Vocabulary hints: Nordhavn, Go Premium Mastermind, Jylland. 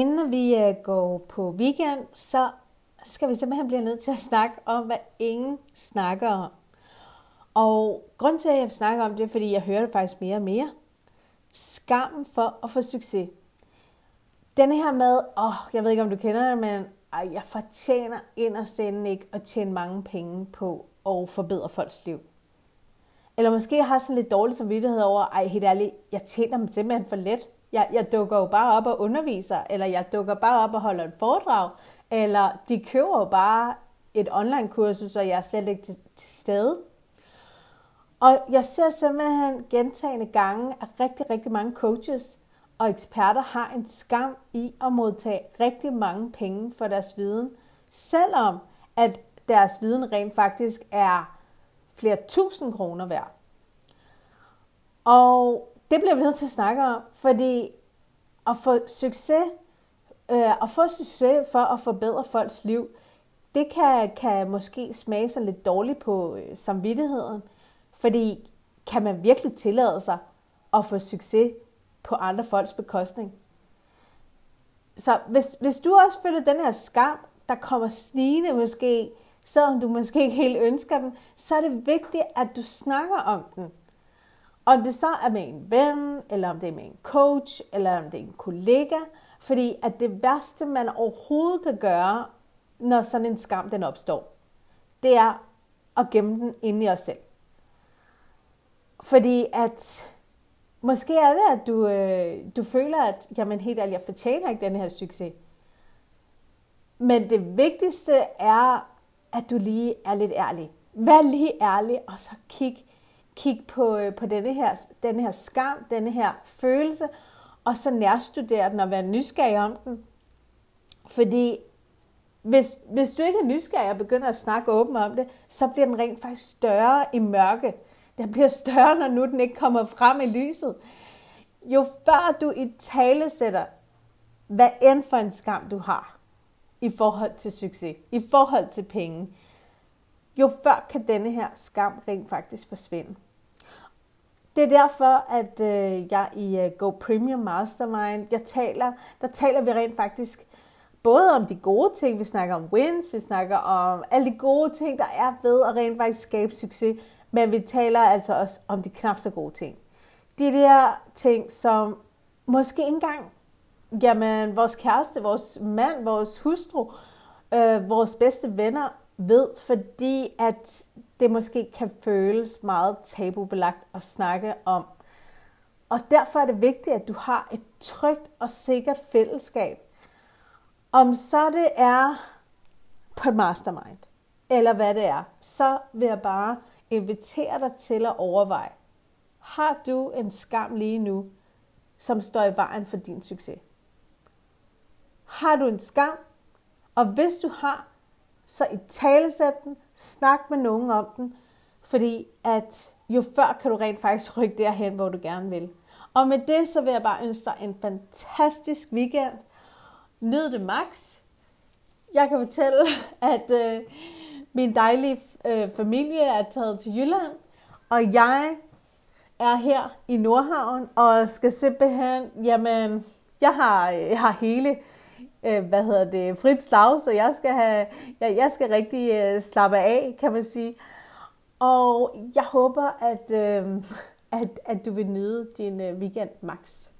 Inden vi går på weekend, så skal vi simpelthen blive nødt til at snakke om, hvad ingen snakker om. Og grunden til, at jeg snakker om det, er, fordi jeg hører det faktisk mere og mere. Skammen for at få succes. Denne her med, jeg ved ikke, om du kender det, men jeg fortjener inderst inde ikke at tjene mange penge på at forbedre folks liv. Eller måske har sådan lidt dårlig samvittighed over, helt ærligt, jeg tjener dem simpelthen for let. Jeg dukker jo bare op og underviser, eller jeg dukker bare op og holder et foredrag, eller de køber jo bare et online-kursus, og jeg er slet ikke til stede. Og jeg ser simpelthen gentagne gange, at rigtig, rigtig mange coaches og eksperter har en skam i at modtage rigtig mange penge for deres viden, selvom at deres viden rent faktisk er flere tusind kroner værd. Og det bliver vi nødt til at snakke om, fordi at få succes for at forbedre folks liv, det kan måske smage sig lidt dårligt på samvittigheden, fordi kan man virkelig tillade sig at få succes på andre folks bekostning? Så hvis du også føler den her skam, der kommer snigende måske, selvom du måske ikke helt ønsker den, så er det vigtigt, at du snakker om den. Om det så er med en ven, eller om det er med en coach, eller om det er en kollega. Fordi at det værste, man overhovedet kan gøre, når sådan en skam den opstår, det er at gemme den inde i os selv. Fordi at måske er det, at du føler, at jamen, helt ærligt, jeg fortjener ikke den her succes. Men det vigtigste er, at du lige er lidt ærlig. Vær lige ærlig, og så kig på denne her skam, denne her følelse, og så nærstudere den og være nysgerrig om den. Fordi hvis du ikke er nysgerrig og begynder at snakke åbent om det, så bliver den rent faktisk større i mørke. Den bliver større, når nu den ikke kommer frem i lyset. Jo før du italesætter, hvad end for en skam du har i forhold til succes, i forhold til penge, jo før kan denne her skam rent faktisk forsvinde. Det er derfor, at jeg i Go Premium Mastermind, der taler vi rent faktisk både om de gode ting, vi snakker om wins, vi snakker om alle de gode ting, der er ved at rent faktisk skabe succes, men vi taler altså også om de knap så gode ting. De der ting, som måske ikke engang, jamen vores kæreste, vores mand, vores hustru, vores bedste venner, ved, fordi at det måske kan føles meget tabubelagt at snakke om. Og derfor er det vigtigt, at du har et trygt og sikkert fællesskab. Om så det er på et mastermind, eller hvad det er, så vil jeg bare invitere dig til at overveje. Har du en skam lige nu, som står i vejen for din succes? Har du en skam? Og hvis du har, så italesæt den, snak med nogen om den, fordi at jo før kan du rent faktisk rykke derhen, hvor du gerne vil. Og med det, så vil jeg bare ønske dig en fantastisk weekend. Nyd det max. Jeg kan fortælle, at min dejlige familie er taget til Jylland, og jeg er her i Nordhavn, og skal simpelthen, jamen, jeg har hele frit slag, så jeg skal rigtig slappe af, kan man sige. Og jeg håber, at du vil nyde din weekend max.